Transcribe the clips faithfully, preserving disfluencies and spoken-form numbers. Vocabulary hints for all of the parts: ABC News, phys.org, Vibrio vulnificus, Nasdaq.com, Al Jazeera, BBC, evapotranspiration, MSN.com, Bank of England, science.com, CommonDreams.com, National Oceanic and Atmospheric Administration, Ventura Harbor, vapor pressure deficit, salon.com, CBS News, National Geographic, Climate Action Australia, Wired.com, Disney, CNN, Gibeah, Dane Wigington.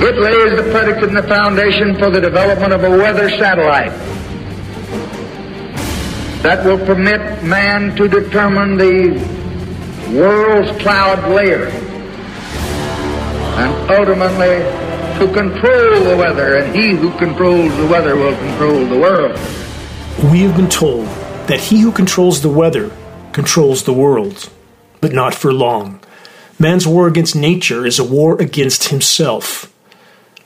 It lays the predicate and the foundation for the development of a weather satellite that will permit man to determine the world's cloud layer and ultimately to control the weather, and he who controls the weather will control the world. We have been told that he who controls the weather controls the world, but not for long. Man's war against nature is a war against himself.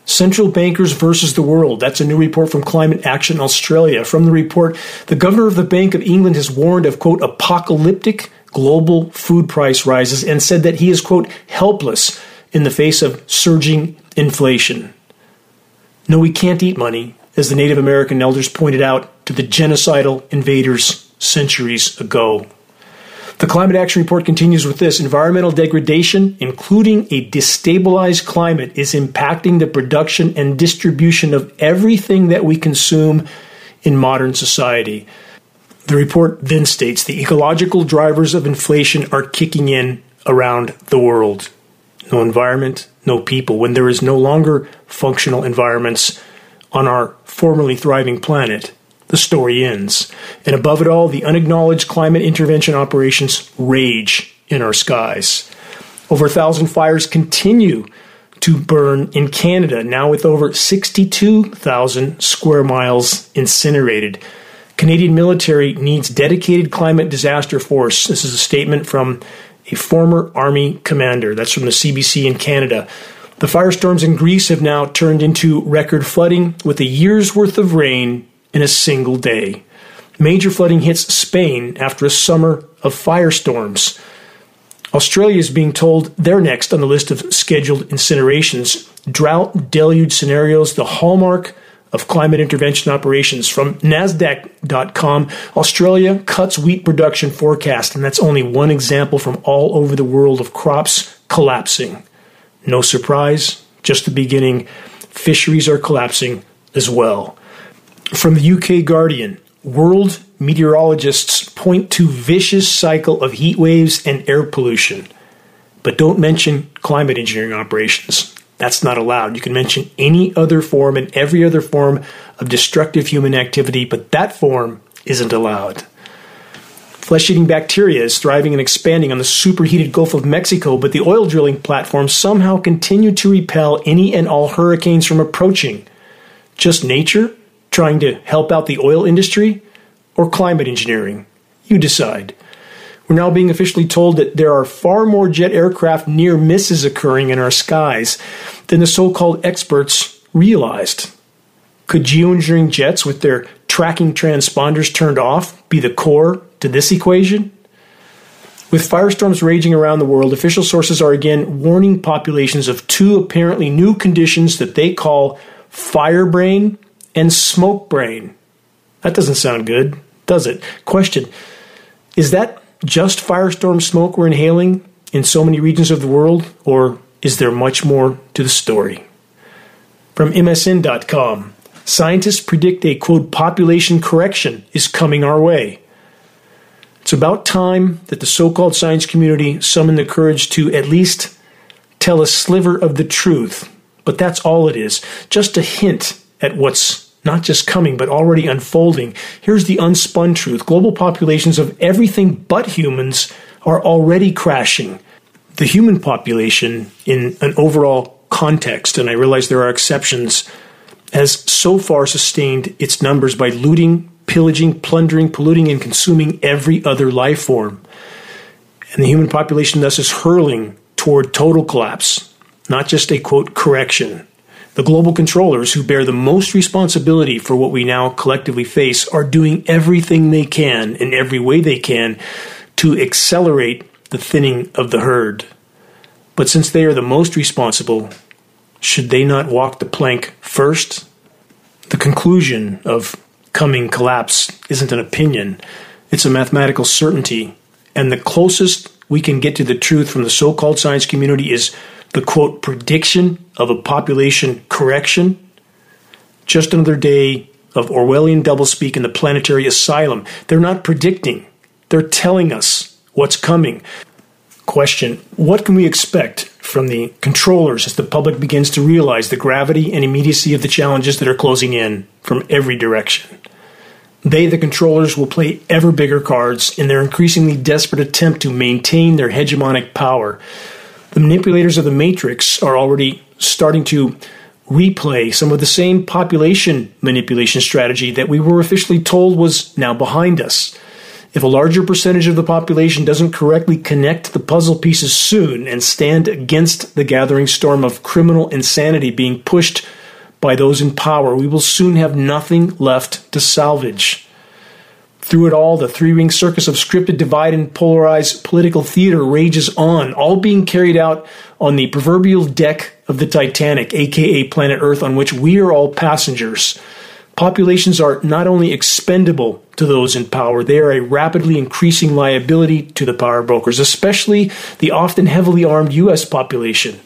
Central Bankers versus the World. That's a new report from Climate Action Australia. From the report, the governor of the Bank of England has warned of, quote, apocalyptic global food price rises and said that he is, quote, helpless in the face of surging inflation. No, we can't eat money, as the Native American elders pointed out to the genocidal invaders centuries ago. The Climate Action Report continues with this. Environmental degradation, including a destabilized climate, is impacting the production and distribution of everything that we consume in modern society. The report then states the ecological drivers of inflation are kicking in around the world. No environment, no people. When there is no longer functional environments on our formerly thriving planet, the story ends. And above it all, the unacknowledged climate intervention operations rage in our skies. Over a thousand fires continue to burn in Canada, now with over sixty-two thousand square miles incinerated. Canadian military needs dedicated climate disaster force. This is a statement from a former Army commander. That's from the C B C in Canada. The firestorms in Greece have now turned into record flooding, with a year's worth of rain in a single day. Major flooding hits Spain after a summer of firestorms. Australia is being told they're next on the list of scheduled incinerations. Drought deluge scenarios, the hallmark of climate intervention operations. From Nasdaq dot com, Australia cuts wheat production forecast, and that's only one example from all over the world of crops collapsing. No surprise, just the beginning. Fisheries are collapsing as well. From the U K Guardian, world meteorologists point to vicious cycle of heat waves and air pollution, but don't mention climate engineering operations. That's not allowed. You can mention any other form and every other form of destructive human activity, but that form isn't allowed. Flesh-eating bacteria is thriving and expanding on the superheated Gulf of Mexico, but the oil drilling platforms somehow continue to repel any and all hurricanes from approaching. Just nature trying to help out the oil industry, or climate engineering? You decide. We're now being officially told that there are far more jet aircraft near misses occurring in our skies than the so-called experts realized. Could geoengineering jets with their tracking transponders turned off be the core to this equation? With firestorms raging around the world, official sources are again warning populations of two apparently new conditions that they call firebrain and smoke brain. That doesn't sound good, does it? Question, is that just firestorm smoke we're inhaling in so many regions of the world, or is there much more to the story? From M S N dot com, scientists predict a, quote, population correction is coming our way. It's about time that the so-called science community summon the courage to at least tell a sliver of the truth, but that's all it is, just a hint at what's not just coming, but already unfolding. Here's the unspun truth. Global populations of everything but humans are already crashing. The human population, in an overall context, and I realize there are exceptions, has so far sustained its numbers by looting, pillaging, plundering, polluting, and consuming every other life form. And the human population thus is hurling toward total collapse, not just a, quote, correction. The global controllers who bear the most responsibility for what we now collectively face are doing everything they can in every way they can to accelerate the thinning of the herd. But since they are the most responsible, should they not walk the plank first? The conclusion of coming collapse isn't an opinion. It's a mathematical certainty. And the closest we can get to the truth from the so-called science community is the, quote, prediction of a population correction. Just another day of Orwellian doublespeak in the planetary asylum. They're not predicting. They're telling us what's coming. Question, what can we expect from the controllers as the public begins to realize the gravity and immediacy of the challenges that are closing in from every direction. They, the controllers, will play ever bigger cards in their increasingly desperate attempt to maintain their hegemonic power. The manipulators of the matrix are already starting to replay some of the same population manipulation strategy that we were officially told was now behind us. If a larger percentage of the population doesn't correctly connect the puzzle pieces soon and stand against the gathering storm of criminal insanity being pushed by those in power, we will soon have nothing left to salvage. Through it all, the three-ring circus of scripted divide and polarized political theater rages on, all being carried out on the proverbial deck of the Titanic, aka planet Earth, on which we are all passengers. Populations are not only expendable to those in power, they are a rapidly increasing liability to the power brokers, especially the often heavily armed U S population.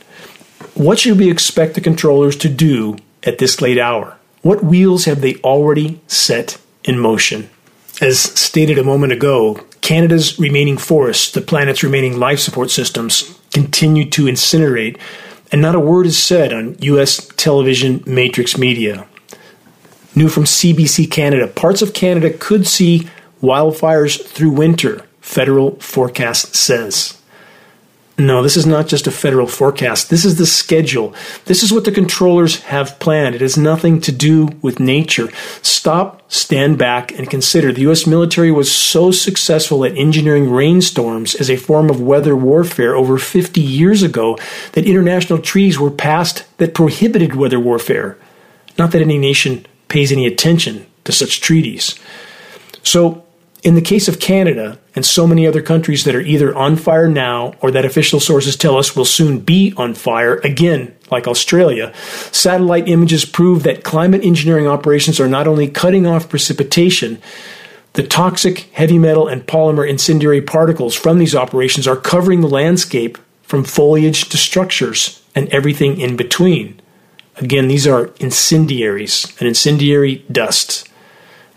What should we expect the controllers to do at this late hour? What wheels have they already set in motion? As stated a moment ago, Canada's remaining forests, the planet's remaining life support systems, continue to incinerate, and not a word is said on U S television matrix media. New from C B C Canada, parts of Canada could see wildfires through winter, federal forecast says. No, this is not just a federal forecast. This is the schedule. This is what the controllers have planned. It has nothing to do with nature. Stop, stand back, and consider. The U S military was so successful at engineering rainstorms as a form of weather warfare over fifty years ago that international treaties were passed that prohibited weather warfare. Not that any nation pays any attention to such treaties. So, in the case of Canada and so many other countries that are either on fire now or that official sources tell us will soon be on fire, again, like Australia, satellite images prove that climate engineering operations are not only cutting off precipitation, the toxic heavy metal and polymer incendiary particles from these operations are covering the landscape from foliage to structures and everything in between. Again, these are incendiaries, an incendiary dust.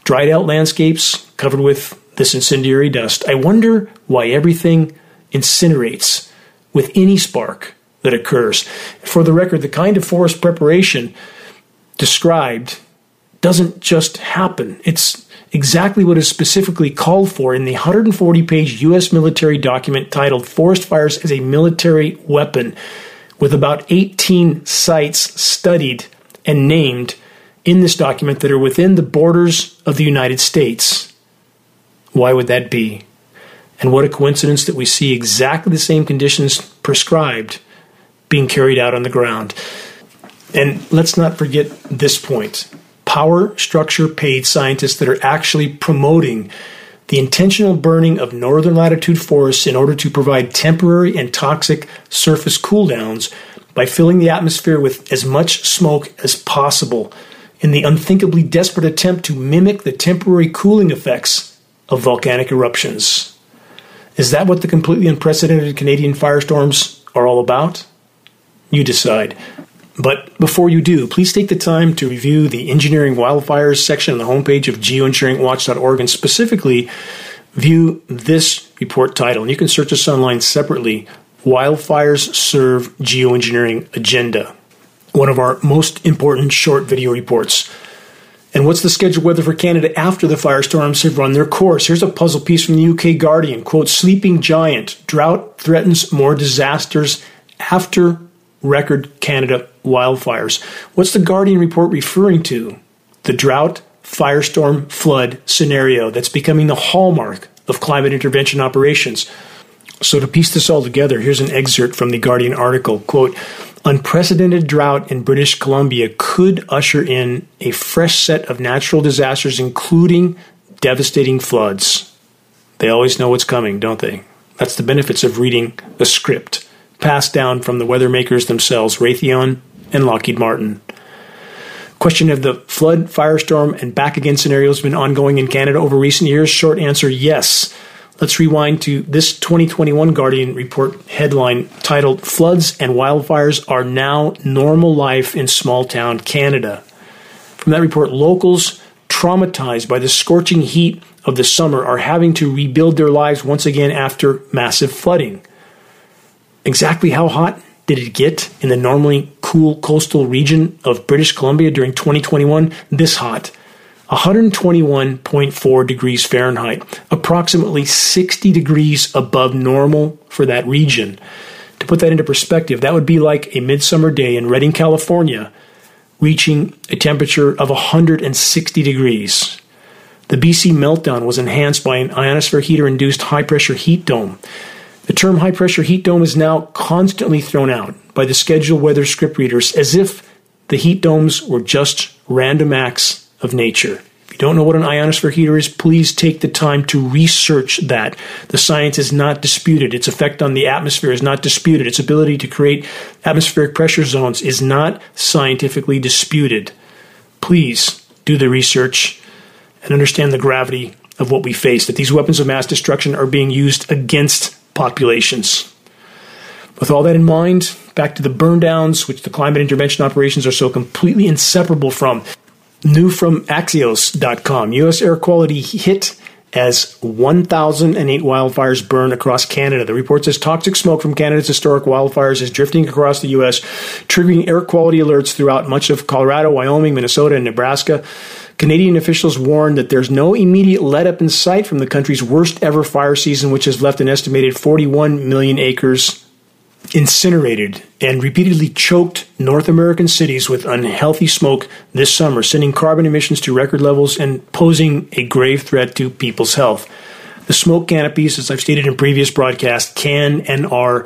Dried out landscapes covered with this incendiary dust. I wonder why everything incinerates with any spark that occurs. For the record, the kind of forest preparation described doesn't just happen. It's exactly what is specifically called for in the one hundred forty page U S military document titled Forest Fires as a Military Weapon, with about eighteen sites studied and named in this document that are within the borders of the United States. Why would that be? And what a coincidence that we see exactly the same conditions prescribed being carried out on the ground. And let's not forget this point. Power structure paid scientists that are actually promoting the intentional burning of northern latitude forests in order to provide temporary and toxic surface cooldowns by filling the atmosphere with as much smoke as possible in the unthinkably desperate attempt to mimic the temporary cooling effects of volcanic eruptions. Is that what the completely unprecedented Canadian firestorms are all about? You decide. But before you do, please take the time to review the Engineering Wildfires section on the homepage of geoengineering watch dot org and specifically view this report title. And you can search this online separately, Wildfires Serve Geoengineering Agenda, one of our most important short video reports. And what's the scheduled weather for Canada after the firestorms have run their course? Here's a puzzle piece from the U K Guardian. Quote, sleeping giant, drought threatens more disasters after record Canada wildfires. What's the Guardian report referring to? The drought, firestorm, flood scenario that's becoming the hallmark of climate intervention operations. So to piece this all together, here's an excerpt from the Guardian article. Quote, unprecedented drought in British Columbia could usher in a fresh set of natural disasters, including devastating floods. They always know what's coming, don't they? That's the benefits of reading a script passed down from the weather makers themselves, Raytheon and Lockheed Martin. Question, have the flood, firestorm, and back again scenarios been ongoing in Canada over recent years? Short answer, yes. Let's rewind to this twenty twenty-one Guardian report headline titled, Floods and Wildfires Are Now Normal Life in Small Town Canada. From that report, locals traumatized by the scorching heat of the summer are having to rebuild their lives once again after massive flooding. Exactly how hot? did it get in the normally cool coastal region of British Columbia during twenty twenty-one? This hot. one hundred twenty-one point four degrees Fahrenheit, approximately sixty degrees above normal for that region. To put that into perspective, that would be like a midsummer day in Redding, California, reaching a temperature of one hundred sixty degrees. The B C meltdown was enhanced by an ionosphere heater-induced high-pressure heat dome. The term high-pressure heat dome is now constantly thrown out by the scheduled weather script readers as if the heat domes were just random acts of nature. If you don't know what an ionosphere heater is, please take the time to research that. The science is not disputed. Its effect on the atmosphere is not disputed. Its ability to create atmospheric pressure zones is not scientifically disputed. Please do the research and understand the gravity of what we face, that these weapons of mass destruction are being used against populations. With all that in mind, back to the burn downs, which the climate intervention operations are so completely inseparable from. New from Axios dot com, U S air quality hit as one thousand eight wildfires burn across Canada. The report says toxic smoke from Canada's historic wildfires is drifting across the U S, triggering air quality alerts throughout much of Colorado, Wyoming, Minnesota, and Nebraska. Canadian officials warn that there's no immediate let-up in sight from the country's worst-ever fire season, which has left an estimated forty-one million acres incinerated and repeatedly choked North American cities with unhealthy smoke this summer, sending carbon emissions to record levels and posing a grave threat to people's health. The smoke canopies, as I've stated in previous broadcasts, can and are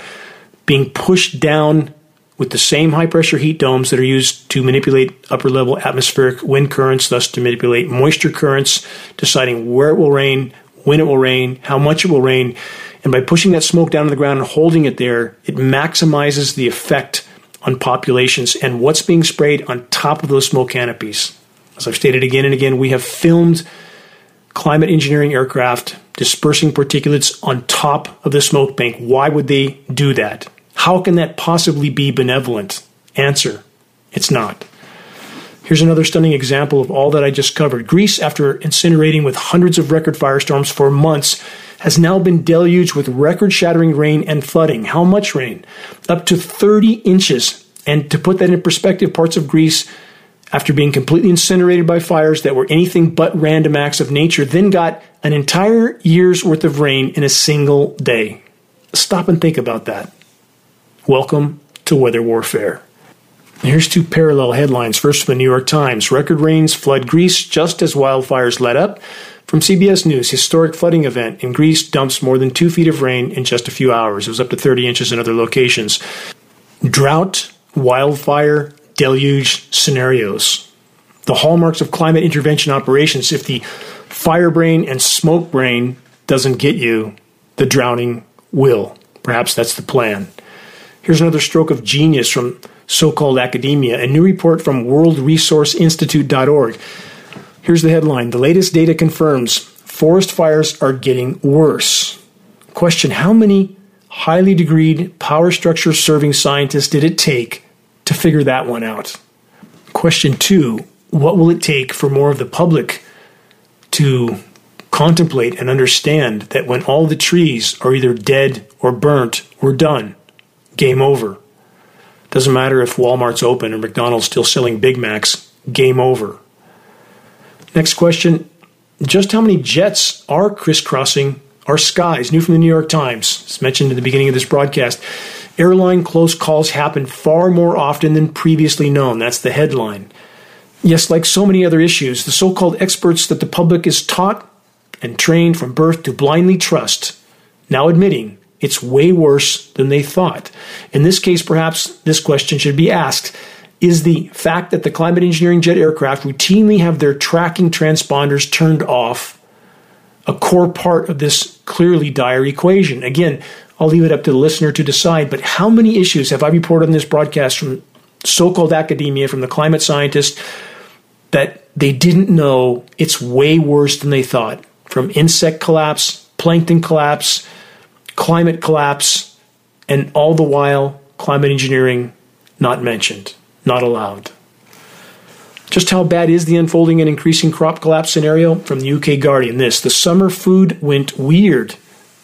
being pushed down with the same high-pressure heat domes that are used to manipulate upper-level atmospheric wind currents, thus to manipulate moisture currents, deciding where it will rain, when it will rain, how much it will rain. And by pushing that smoke down to the ground and holding it there, it maximizes the effect on populations and what's being sprayed on top of those smoke canopies. As I've stated again and again, we have filmed climate engineering aircraft dispersing particulates on top of the smoke bank. Why would they do that? How can that possibly be benevolent? Answer, it's not. Here's another stunning example of all that I just covered. Greece, after incinerating with hundreds of record firestorms for months, has now been deluged with record-shattering rain and flooding. How much rain? Up to thirty inches. And to put that in perspective, parts of Greece, after being completely incinerated by fires that were anything but random acts of nature, then got an entire year's worth of rain in a single day. Stop and think about that. Welcome to weather warfare. Here's two parallel headlines. First, from the New York Times. Record rains flood Greece just as wildfires let up. From C B S News, historic flooding event in Greece dumps more than two feet of rain in just a few hours. It was up to thirty inches in other locations. Drought, wildfire, deluge scenarios. The hallmarks of climate intervention operations. If the fire brain and smoke brain doesn't get you, the drowning will. Perhaps that's the plan. Here's another stroke of genius from so-called academia, a new report from world resource institute dot org. Here's the headline. The latest data confirms forest fires are getting worse. Question, how many highly degreed power structure serving scientists did it take to figure that one out? Question two, what will it take for more of the public to contemplate and understand that when all the trees are either dead or burnt, we're done? Game over. Doesn't matter if Walmart's open or McDonald's still selling Big Macs. Game over. Next question. Just how many jets are crisscrossing our skies? New from the New York Times. It's mentioned at the beginning of this broadcast. Airline close calls happen far more often than previously known. That's the headline. Yes, like so many other issues, the so-called experts that the public is taught and trained from birth to blindly trust, now admitting it's way worse than they thought. In this case, perhaps this question should be asked. Is the fact that the climate engineering jet aircraft routinely have their tracking transponders turned off a core part of this clearly dire equation? Again, I'll leave it up to the listener to decide, but how many issues have I reported on this broadcast from so-called academia, from the climate scientists, that they didn't know it's way worse than they thought? From insect collapse, plankton collapse, climate collapse, and all the while, climate engineering not mentioned, not allowed. Just how bad is the unfolding and increasing crop collapse scenario? From the U K Guardian, this, the summer food went weird.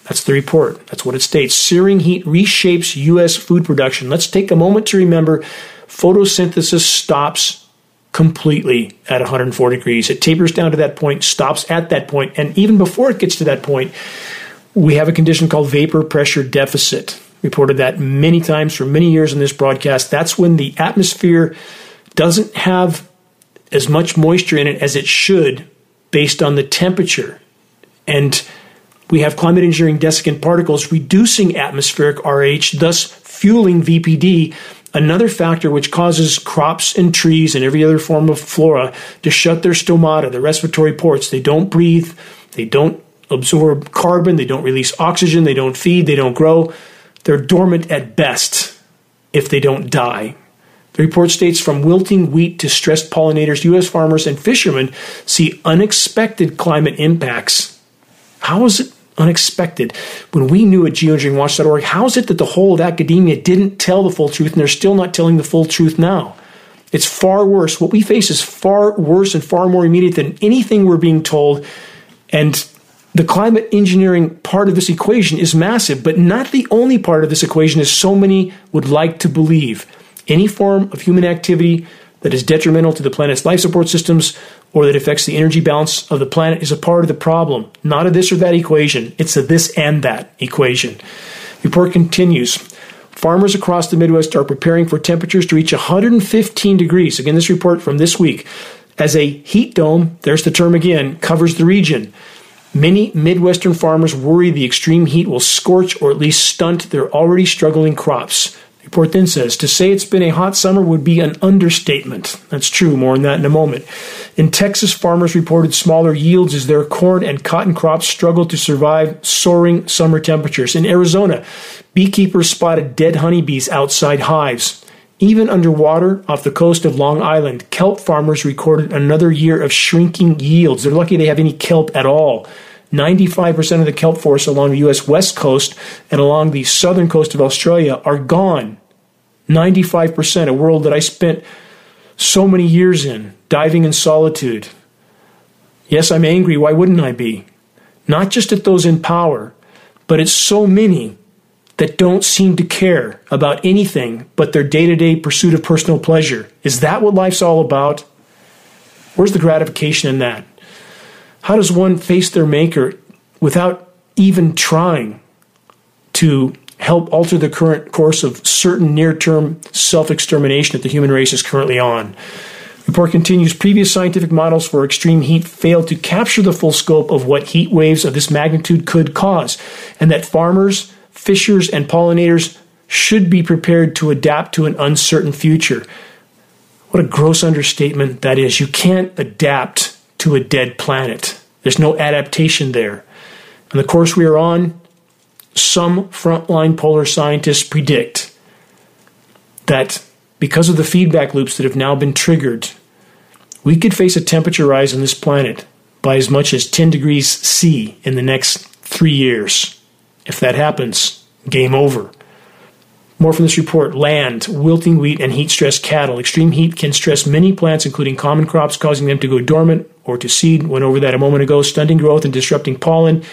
That's the report. That's what it states. Searing heat reshapes U S food production. Let's take a moment to remember photosynthesis stops completely at one hundred four degrees. It tapers down to that point, stops at that point, and even before it gets to that point, we have a condition called vapor pressure deficit. Reported that many times for many years in this broadcast. That's when the atmosphere doesn't have as much moisture in it as it should based on the temperature. And we have climate engineering desiccant particles reducing atmospheric R H, thus fueling V P D, another factor which causes crops and trees and every other form of flora to shut their stomata, their respiratory ports. They don't breathe. They don't absorb carbon. They don't release oxygen. They don't feed. They don't grow. They're dormant at best if they don't die. The report states from wilting wheat to stressed pollinators, U S farmers and fishermen see unexpected climate impacts. How is it unexpected? When we knew at geoengineering watch dot org, how is it that the whole of academia didn't tell the full truth and they're still not telling the full truth now? It's far worse. What we face is far worse and far more immediate than anything we're being told. And the climate engineering part of this equation is massive, but not the only part of this equation as so many would like to believe. Any form of human activity that is detrimental to the planet's life support systems or that affects the energy balance of the planet is a part of the problem, not a this or that equation. It's a this and that equation. The report continues. Farmers across the Midwest are preparing for temperatures to reach one hundred fifteen degrees. Again, this report from this week. As a heat dome, there's the term again, covers the region. Many Midwestern farmers worry the extreme heat will scorch or at least stunt their already struggling crops. The report then says, to say it's been a hot summer would be an understatement. That's true. More on that in a moment. In Texas, farmers reported smaller yields as their corn and cotton crops struggled to survive soaring summer temperatures. In Arizona, beekeepers spotted dead honeybees outside hives. Even underwater, off the coast of Long Island, kelp farmers recorded another year of shrinking yields. They're lucky they have any kelp at all. ninety-five percent of the kelp forests along the U S west coast and along the southern coast of Australia are gone. ninety-five percent, a world that I spent so many years in, diving in solitude. Yes, I'm angry. Why wouldn't I be? Not just at those in power, but at so many that don't seem to care about anything but their day-to-day pursuit of personal pleasure. Is that what life's all about? Where's the gratification in that? How does one face their maker without even trying to help alter the current course of certain near-term self-extermination that the human race is currently on? The report continues, previous scientific models for extreme heat failed to capture the full scope of what heat waves of this magnitude could cause, and that farmers, fishers and pollinators should be prepared to adapt to an uncertain future. What a gross understatement that is. You can't adapt to a dead planet. There's no adaptation there. And the course we are on, some frontline polar scientists predict that because of the feedback loops that have now been triggered, we could face a temperature rise on this planet by as much as ten degrees C in the next three years. If that happens, game over. More from this report. Land, wilting wheat, and heat-stressed cattle. Extreme heat can stress many plants, including common crops, causing them to go dormant or to seed. Went over that a moment ago. Stunting growth and disrupting pollen.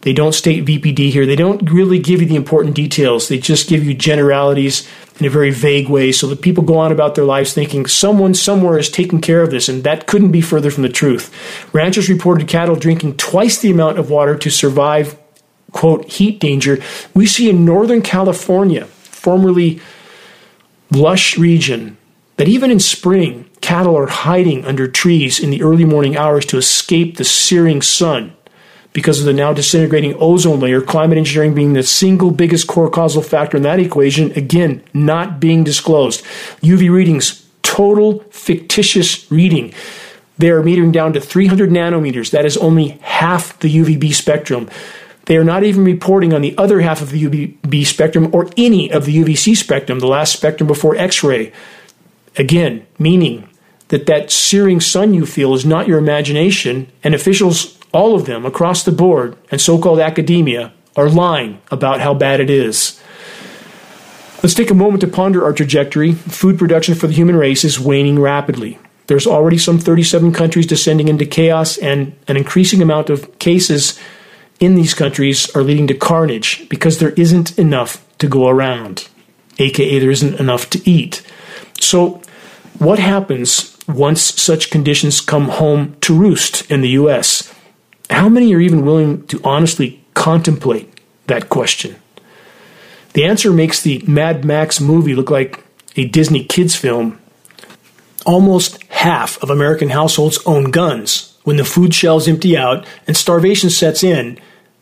They don't state V P D here. They don't really give you the important details. They just give you generalities in a very vague way so that people go on about their lives thinking someone somewhere is taking care of this, and that couldn't be further from the truth. Ranchers reported cattle drinking twice the amount of water to survive, quote, heat danger. We see in Northern California, formerly lush region, that even in spring, cattle are hiding under trees in the early morning hours to escape the searing sun because of the now disintegrating ozone layer, climate engineering being the single biggest core causal factor in that equation, again, not being disclosed. U V readings, total fictitious reading. They are metering down to three hundred nanometers. That is only half the U V B spectrum. They are not even reporting on the other half of the U V B spectrum or any of the U V C spectrum, the last spectrum before X-ray. Again, meaning that that searing sun you feel is not your imagination, and officials, all of them, across the board, and so-called academia, are lying about how bad it is. Let's take a moment to ponder our trajectory. Food production for the human race is waning rapidly. There's already some thirty-seven countries descending into chaos and an increasing amount of cases in these countries are leading to carnage because there isn't enough to go around, aka there isn't enough to eat. So what happens once such conditions come home to roost in the U S? How many are even willing to honestly contemplate that question? The answer makes the Mad Max movie look like a Disney kids film. Almost half of American households own guns. When the food shelves empty out and starvation sets in,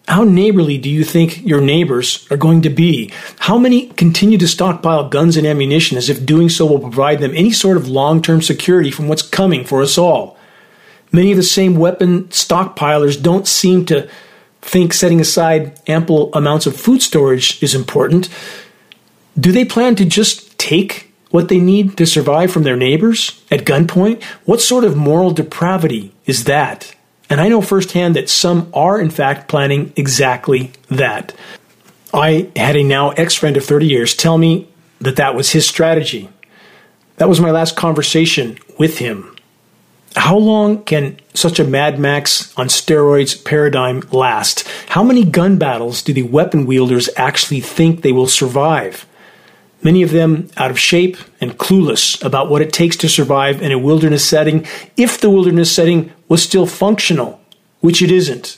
how neighborly do you think your neighbors are going to be? How many continue to stockpile guns and ammunition as if doing so will provide them any sort of long-term security from what's coming for us all? Many of the same weapon stockpilers don't seem to think setting aside ample amounts of food storage is important. Do they plan to just take what they need to survive from their neighbors at gunpoint? What sort of moral depravity is that? And I know firsthand that some are, in fact, planning exactly that. I had a now ex-friend of thirty years tell me that that was his strategy. That was my last conversation with him. How long can such a Mad Max on steroids paradigm last? How many gun battles do the weapon wielders actually think they will survive? Many of them out of shape and clueless about what it takes to survive in a wilderness setting, if the wilderness setting was still functional, which it isn't.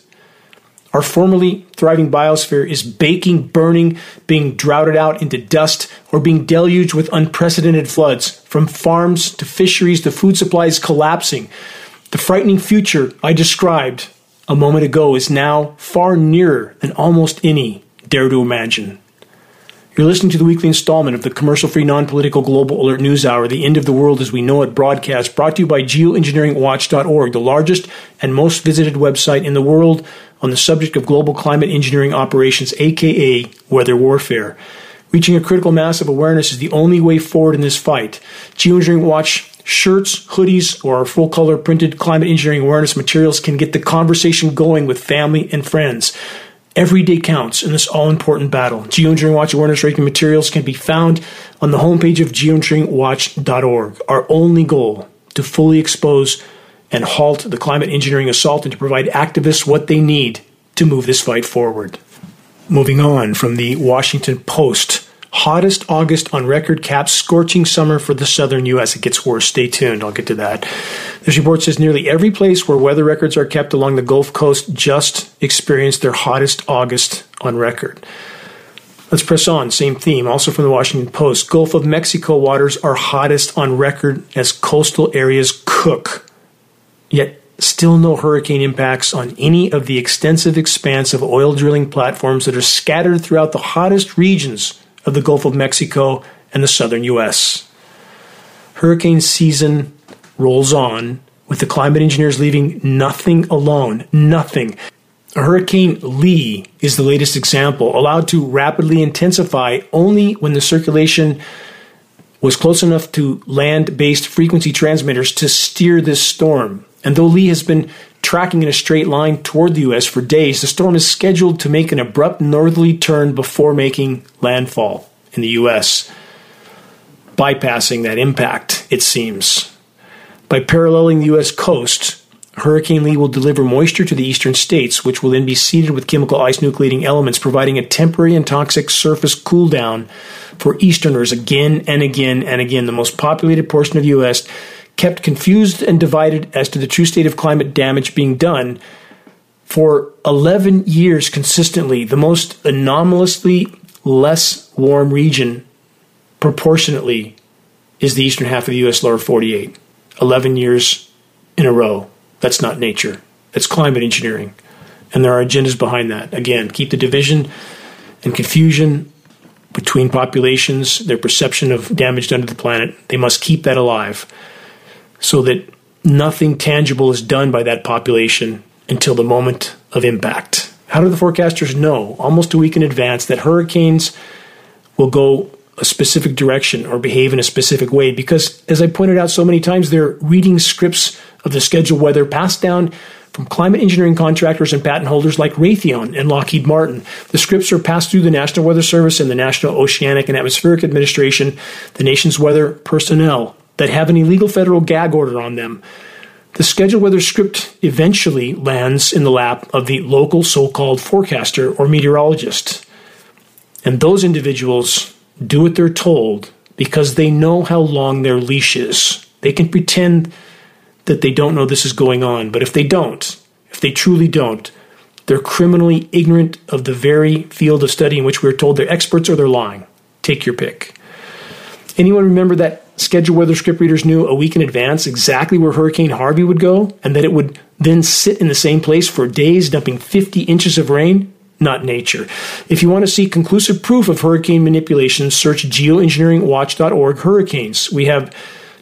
Our formerly thriving biosphere is baking, burning, being droughted out into dust, or being deluged with unprecedented floods, from farms to fisheries to food supplies collapsing. The frightening future I described a moment ago is now far nearer than almost any dare to imagine. You're listening to the weekly installment of the commercial-free, non-political Global Alert News Hour, the End of the World as We Know It broadcast, brought to you by Geoengineering Watch dot org, the largest and most visited website in the world on the subject of global climate engineering operations, aka weather warfare. Reaching a critical mass of awareness is the only way forward in this fight. Geoengineering Watch shirts, hoodies, or full-color printed climate engineering awareness materials can get the conversation going with family and friends. Every day counts in this all-important battle. Geoengineering Watch awareness rating materials can be found on the homepage of geoengineering watch dot org. Our only goal, to fully expose and halt the climate engineering assault and to provide activists what they need to move this fight forward. Moving on from the Washington Post. Hottest August on record caps scorching summer for the southern U S. It gets worse. Stay tuned. I'll get to that. This report says nearly every place where weather records are kept along the Gulf Coast just experienced their hottest August on record. Let's press on. Same theme. Also from the Washington Post. Gulf of Mexico waters are hottest on record as coastal areas cook. Yet still no hurricane impacts on any of the extensive expanse of oil drilling platforms that are scattered throughout the hottest regions of the Gulf of Mexico and the southern U S. Hurricane season rolls on, with the climate engineers leaving nothing alone, nothing. Hurricane Lee is the latest example, allowed to rapidly intensify only when the circulation was close enough to land-based frequency transmitters to steer this storm. And though Lee has been tracking in a straight line toward the U S for days, the storm is scheduled to make an abrupt northerly turn before making landfall in the U S, bypassing that impact, it seems. By paralleling the U S coast, Hurricane Lee will deliver moisture to the eastern states, which will then be seeded with chemical ice nucleating elements, providing a temporary and toxic surface cool down for easterners again and again and again. The most populated portion of the U S kept confused and divided as to the true state of climate damage being done for eleven years consistently, the most anomalously less warm region proportionately is the eastern half of the U S lower forty-eight. eleven years in a row. That's not nature. That's climate engineering. And there are agendas behind that. Again, keep the division and confusion between populations, their perception of damage done to the planet. They must keep that alive so that nothing tangible is done by that population until the moment of impact. How do the forecasters know, almost a week in advance, that hurricanes will go a specific direction or behave in a specific way? Because, as I pointed out so many times, they're reading scripts of the scheduled weather passed down from climate engineering contractors and patent holders like Raytheon and Lockheed Martin. The scripts are passed through the National Weather Service and the National Oceanic and Atmospheric Administration, the nation's weather personnel that have an illegal federal gag order on them. The scheduled weather script eventually lands in the lap of the local so-called forecaster or meteorologist. And those individuals do what they're told because they know how long their leash is. They can pretend that they don't know this is going on, but if they don't, if they truly don't, they're criminally ignorant of the very field of study in which we're told they're experts or they're lying. Take your pick. Anyone remember that scheduled weather script readers knew a week in advance exactly where Hurricane Harvey would go and that it would then sit in the same place for days, dumping fifty inches of rain? Not nature. If you want to see conclusive proof of hurricane manipulation, search geoengineering watch dot org hurricanes. We have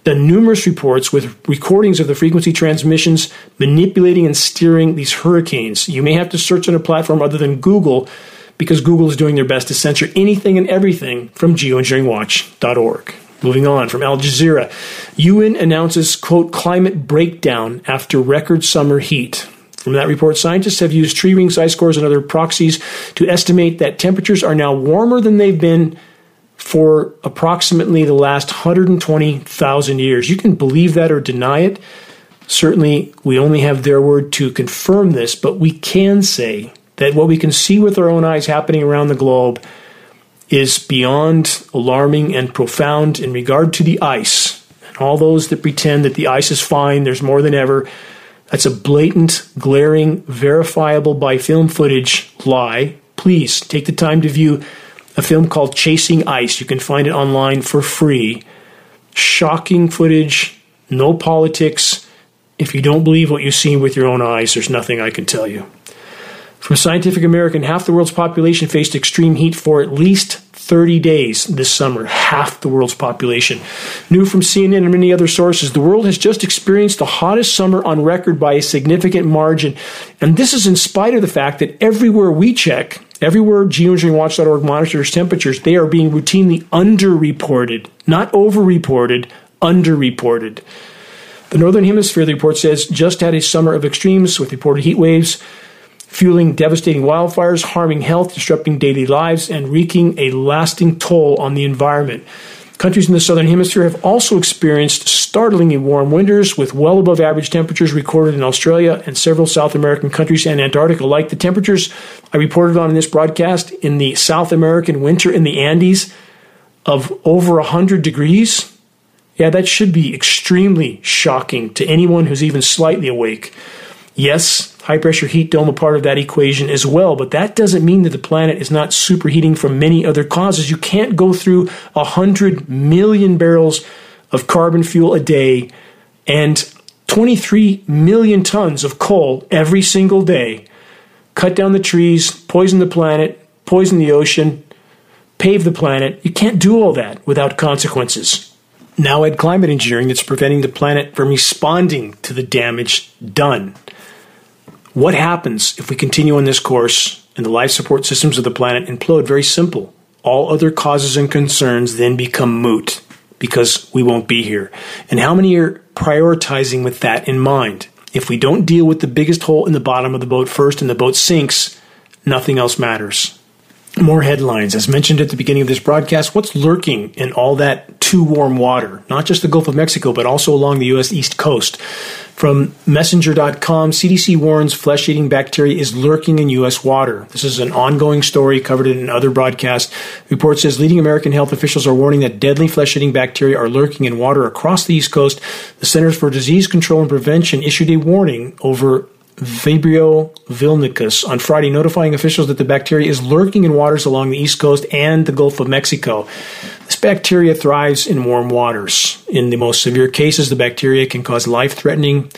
done numerous reports with recordings of the frequency transmissions manipulating and steering these hurricanes. You may have to search on a platform other than Google because Google is doing their best to censor anything and everything from geoengineering watch dot org. Moving on from Al Jazeera, U N announces, quote, climate breakdown after record summer heat. From that report, scientists have used tree rings, ice cores, and other proxies to estimate that temperatures are now warmer than they've been for approximately the last one hundred twenty thousand years. You can believe that or deny it. Certainly, we only have their word to confirm this, but we can say that what we can see with our own eyes happening around the globe is beyond alarming and profound in regard to the ice. And all those that pretend that the ice is fine, there's more than ever, that's a blatant, glaring, verifiable by film footage lie. Please take the time to view a film called Chasing Ice. You can find it online for free. Shocking footage, no politics. If you don't believe what you see with your own eyes, there's nothing I can tell you. From Scientific American, half the world's population faced extreme heat for at least thirty days this summer, half the world's population. New from C N N and many other sources, the world has just experienced the hottest summer on record by a significant margin. And this is in spite of the fact that everywhere we check, everywhere geoengineering watch dot org monitors temperatures, they are being routinely underreported, not overreported, underreported. The Northern Hemisphere, the report says, just had a summer of extremes with reported heat waves, fueling devastating wildfires, harming health, disrupting daily lives, and wreaking a lasting toll on the environment. Countries in the Southern Hemisphere have also experienced startlingly warm winters, with well above average temperatures recorded in Australia and several South American countries and Antarctica alike. The temperatures I reported on in this broadcast in the South American winter in the Andes of over one hundred degrees, yeah, that should be extremely shocking to anyone who's even slightly awake. Yes, high-pressure heat dome, a part of that equation as well, but that doesn't mean that the planet is not superheating from many other causes. You can't go through one hundred million barrels of carbon fuel a day and twenty-three million tons of coal every single day, cut down the trees, poison the planet, poison the ocean, pave the planet. You can't do all that without consequences. Now add climate engineering that's preventing the planet from responding to the damage done. What happens if we continue on this course and the life support systems of the planet implode? Very simple. All other causes and concerns then become moot because we won't be here. And how many are prioritizing with that in mind? If we don't deal with the biggest hole in the bottom of the boat first and the boat sinks, nothing else matters. More headlines. As mentioned at the beginning of this broadcast, what's lurking in all that too warm water? Not just the Gulf of Mexico, but also along the U S East Coast. From messenger dot com, C D C warns flesh-eating bacteria is lurking in U S water. This is an ongoing story covered in another broadcast. Report says leading American health officials are warning that deadly flesh-eating bacteria are lurking in water across the East Coast. The Centers for Disease Control and Prevention issued a warning over Vibrio vulnicus on Friday, notifying officials that the bacteria is lurking in waters along the East Coast and the Gulf of Mexico. This bacteria thrives in warm waters. In the most severe cases, the bacteria can cause life-threatening,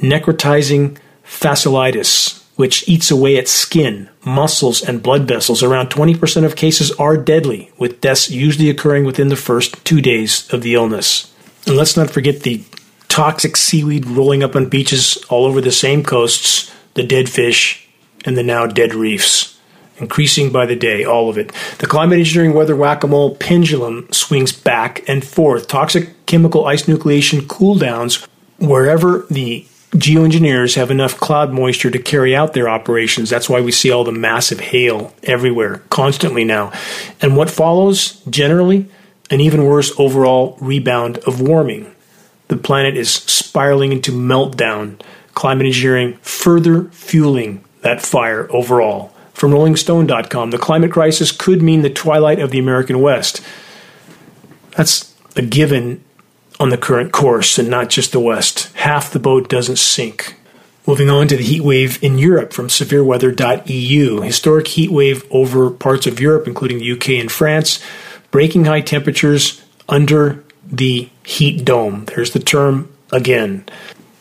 necrotizing fasciitis, which eats away at skin, muscles, and blood vessels. Around twenty percent of cases are deadly, with deaths usually occurring within the first two days of the illness. And let's not forget the toxic seaweed rolling up on beaches all over the same coasts, the dead fish, and the now dead reefs, increasing by the day, all of it. The climate engineering weather whack-a-mole pendulum swings back and forth. Toxic chemical ice nucleation cooldowns wherever the geoengineers have enough cloud moisture to carry out their operations. That's why we see all the massive hail everywhere, constantly now. And what follows, generally, an even worse overall rebound of warming. The The planet is spiraling into meltdown. Climate engineering further fueling that fire overall. From rolling stone dot com, the climate crisis could mean the twilight of the American West. That's a given on the current course, and not just the West. Half the boat doesn't sink. Moving on to the heat wave in Europe from severe weather dot e u. Historic heat wave over parts of Europe, including the U K and France, breaking high temperatures under the heat dome. There's the term again.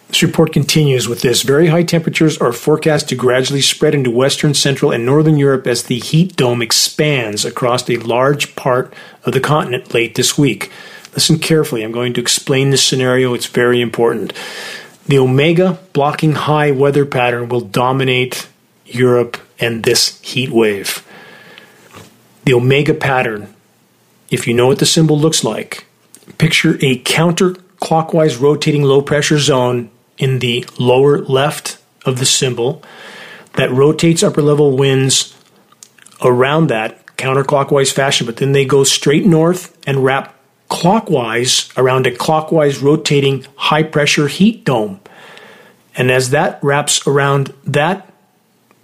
This report continues with this. Very high temperatures are forecast to gradually spread into Western, Central, and Northern Europe as the heat dome expands across a large part of the continent late this week. Listen carefully. I'm going to explain this scenario. It's very important. The omega blocking high weather pattern will dominate Europe and this heat wave. The omega pattern, if you know what the symbol looks like, picture a counterclockwise rotating low-pressure zone in the lower left of the symbol that rotates upper level winds around that counterclockwise fashion, but then they go straight north and wrap clockwise around a clockwise rotating high pressure heat dome. And as that wraps around that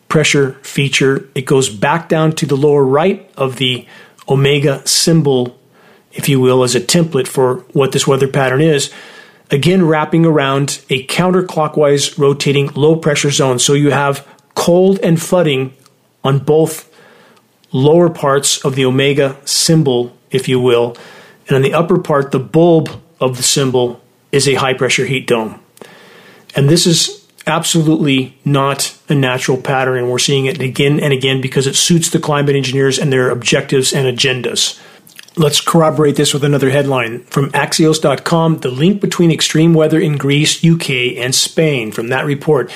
pressure feature, it goes back down to the lower right of the omega symbol, if you will, as a template for what this weather pattern is. Again, wrapping around a counterclockwise rotating low-pressure zone. So you have cold and flooding on both lower parts of the omega symbol, if you will. And on the upper part, the bulb of the symbol is a high-pressure heat dome. And this is absolutely not a natural pattern, and we're seeing it again and again because it suits the climate engineers and their objectives and agendas. Let's corroborate this with another headline from Axios dot com, the link between extreme weather in Greece, U K, and Spain. From that report,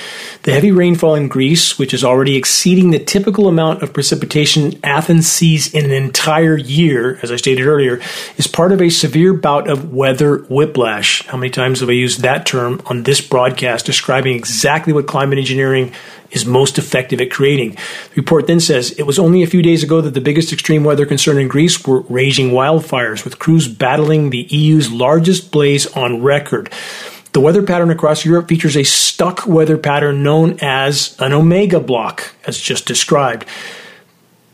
the heavy rainfall in Greece, which is already exceeding the typical amount of precipitation Athens sees in an entire year, as I stated earlier, is part of a severe bout of weather whiplash. How many times have I used that term on this broadcast, describing exactly what climate engineering is most effective at creating? The report then says, it was only a few days ago that the biggest extreme weather concern in Greece were raging wildfires, with crews battling the E U's largest blaze on record. The weather pattern across Europe features a stuck weather pattern known as an omega block, as just described,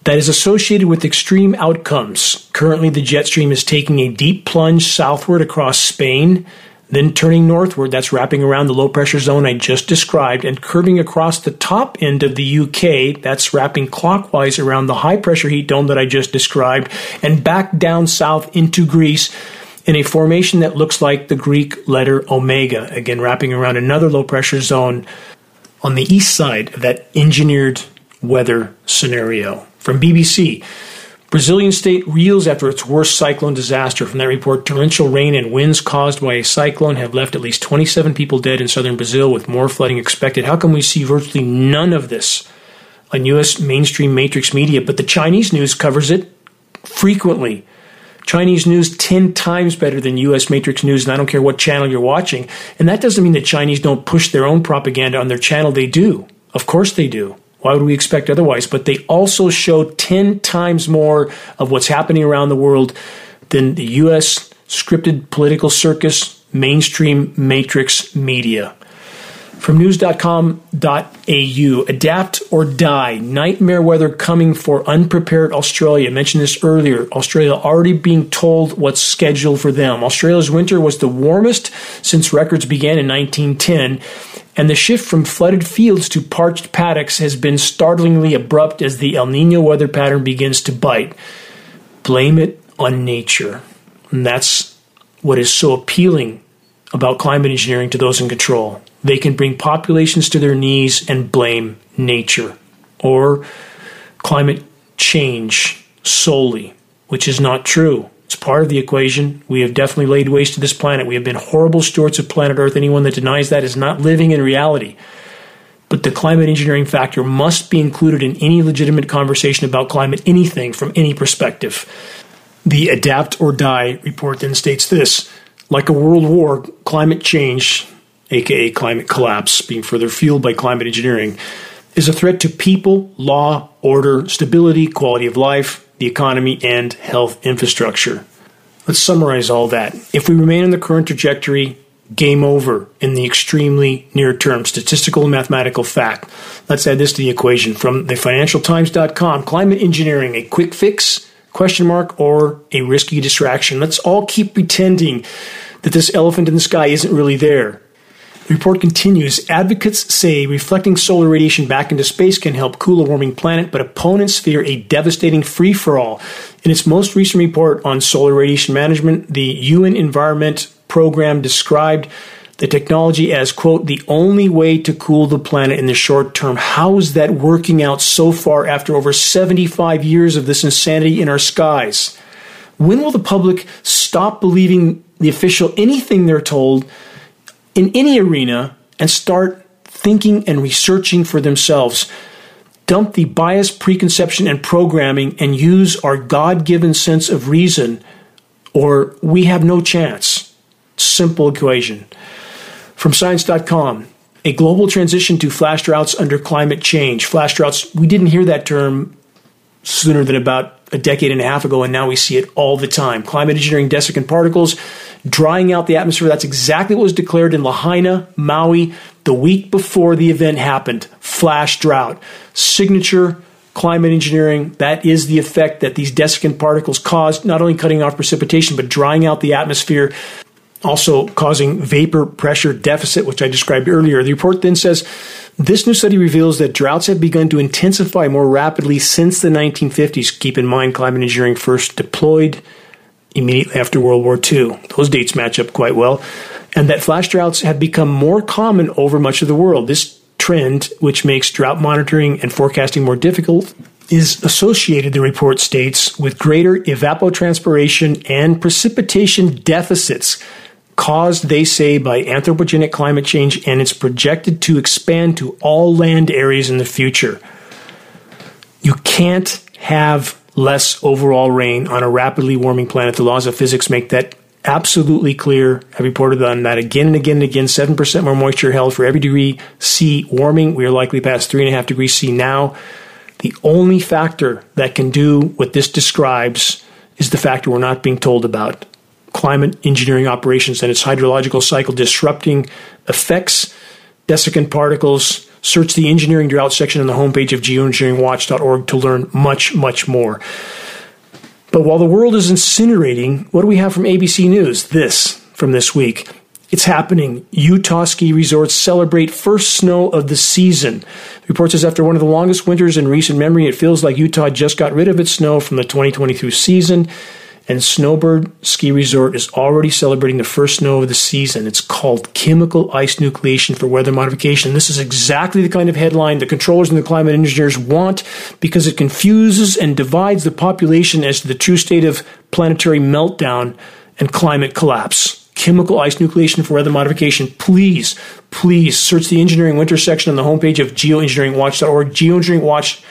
that is associated with extreme outcomes. Currently, the jet stream is taking a deep plunge southward across Spain, then turning northward, that's wrapping around the low-pressure zone I just described, and curving across the top end of the U K, that's wrapping clockwise around the high-pressure heat dome that I just described, and back down south into Greece in a formation that looks like the Greek letter omega, again wrapping around another low-pressure zone on the east side of that engineered weather scenario. From B B C, Brazilian state reels after its worst cyclone disaster. From that report, torrential rain and winds caused by a cyclone have left at least twenty-seven people dead in southern Brazil, with more flooding expected. How come we see virtually none of this on U S mainstream matrix media? But the Chinese news covers it frequently. Chinese news ten times better than U S matrix news, and I don't care what channel you're watching. And that doesn't mean the Chinese don't push their own propaganda on their channel. They do. Of course they do. Why would we expect otherwise? But they also show ten times more of what's happening around the world than the U S scripted political circus, mainstream matrix media. From news dot com dot a u, adapt or die. Nightmare weather coming for unprepared Australia. I mentioned this earlier. Australia already being told what's scheduled for them. Australia's winter was the warmest since records began in nineteen ten, and the shift from flooded fields to parched paddocks has been startlingly abrupt as the El Nino weather pattern begins to bite. Blame it on nature. And that's what is so appealing about climate engineering to those in control. They can bring populations to their knees and blame nature or climate change solely, which is not true. It's part of the equation. We have definitely laid waste to this planet. We have been horrible stewards of planet Earth. Anyone that denies that is not living in reality. But the climate engineering factor must be included in any legitimate conversation about climate, anything from any perspective. The Adapt or Die report then states this: like a world war, climate change, aka climate collapse, being further fueled by climate engineering, is a threat to people, law, order, stability, quality of life, the economy, and health infrastructure. Let's summarize all that. If we remain on the current trajectory, game over in the extremely near term. Statistical and mathematical fact. Let's add this to the equation from the Financial Times dot com. Climate engineering, a quick fix, question mark, or a risky distraction. Let's all keep pretending that this elephant in the sky isn't really there. The report continues. Advocates say reflecting solar radiation back into space can help cool a warming planet, but opponents fear a devastating free-for-all. In its most recent report on solar radiation management, the U N Environment Program described the technology as, quote, the only way to cool the planet in the short term. How is that working out so far after over seventy-five years of this insanity in our skies? When will the public stop believing the official anything they're told in any arena and start thinking and researching for themselves? Dump the bias, preconception, and programming and use our God-given sense of reason, or we have no chance. Simple equation. From science dot com, a global transition to flash droughts under climate change. Flash droughts, we didn't hear that term sooner than about a decade and a half ago, and now we see it all the time. Climate engineering desiccant particles drying out the atmosphere. That's exactly what was declared in Lahaina, Maui, the week before the event happened. Flash drought. Signature climate engineering. That is the effect that these desiccant particles caused, not only cutting off precipitation, but drying out the atmosphere, also causing vapor pressure deficit, which I described earlier. The report then says, this new study reveals that droughts have begun to intensify more rapidly since the nineteen fifties. Keep in mind, climate engineering first deployed immediately after World War Two. Those dates match up quite well. And that flash droughts have become more common over much of the world. This trend, which makes drought monitoring and forecasting more difficult, is associated, the report states, with greater evapotranspiration and precipitation deficits, caused, they say, by anthropogenic climate change, and it's projected to expand to all land areas in the future. You can't have less overall rain on a rapidly warming planet. The laws of physics make that absolutely clear. I've reported on that again and again and again. seven percent more moisture held for every degree C warming. We are likely past three point five degrees C now. The only factor that can do what this describes is the factor we're not being told about. Climate engineering operations and its hydrological cycle disrupting effects, desiccant particles. Search the engineering drought section on the homepage of geoengineering watch dot org to learn much, much more. But while the world is incinerating, what do we have from A B C News? This from this week. It's happening. Utah ski resorts celebrate first snow of the season. The report says after one of the longest winters in recent memory, it feels like Utah just got rid of its snow from the twenty twenty-two season. And Snowbird Ski Resort is already celebrating the first snow of the season. It's called chemical ice nucleation for weather modification. This is exactly the kind of headline the controllers and the climate engineers want because it confuses and divides the population as to the true state of planetary meltdown and climate collapse. Chemical ice nucleation for weather modification. Please, please search the engineering winter section on the homepage of geoengineering watch dot org. Geoengineering Watch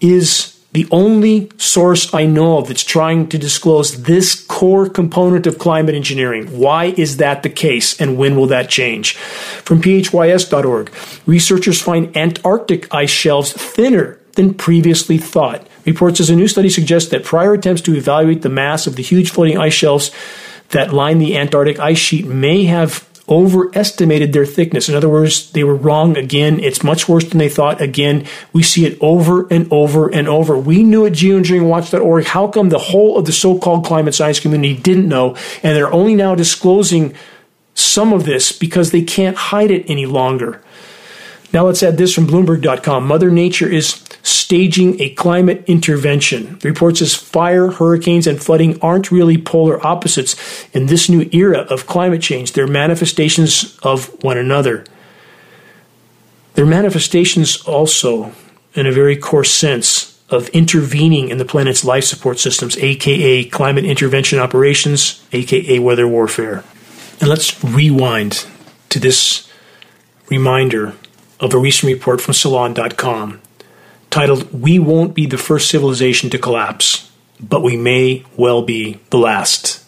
is the only source I know of that's trying to disclose this core component of climate engineering. Why is that the case, and when will that change? From phys dot org, researchers find Antarctic ice shelves thinner than previously thought. Reports as a new study suggests that prior attempts to evaluate the mass of the huge floating ice shelves that line the Antarctic ice sheet may have overestimated their thickness. In other words, they were wrong again. It's much worse than they thought again. We see it over and over and over. We knew at geoengineering watch dot org. How come the whole of the so-called climate science community didn't know, and they're only now disclosing some of this because they can't hide it any longer? Now let's add this from Bloomberg dot com. Mother Nature is staging a climate intervention. The report says fire, hurricanes, and flooding aren't really polar opposites in this new era of climate change. They're manifestations of one another. They're manifestations also, in a very coarse sense, of intervening in the planet's life support systems, a k a climate intervention operations, a k a weather warfare. And let's rewind to this reminder of a recent report from salon dot com titled, "We Won't Be the First Civilization to Collapse, but We May Well Be the Last."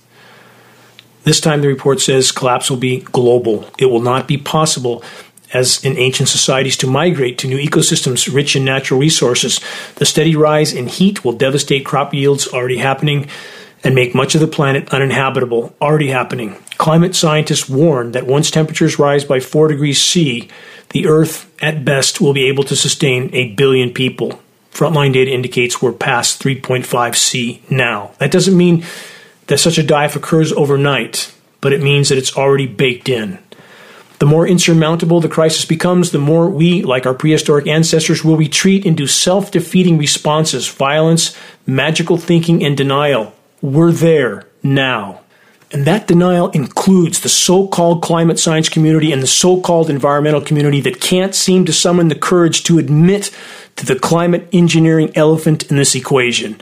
This time the report says collapse will be global. It will not be possible, as in ancient societies, to migrate to new ecosystems rich in natural resources. The steady rise in heat will devastate crop yields already happening, and make much of the planet uninhabitable, already happening. Climate scientists warn that once temperatures rise by four degrees C, the Earth, at best, will be able to sustain a billion people. Frontline data indicates we're past three point five C now. That doesn't mean that such a dive occurs overnight, but it means that it's already baked in. The more insurmountable the crisis becomes, the more we, like our prehistoric ancestors, will retreat into self-defeating responses, violence, magical thinking, and denial. We're there now. And that denial includes the so-called climate science community and the so-called environmental community that can't seem to summon the courage to admit to the climate engineering elephant in this equation.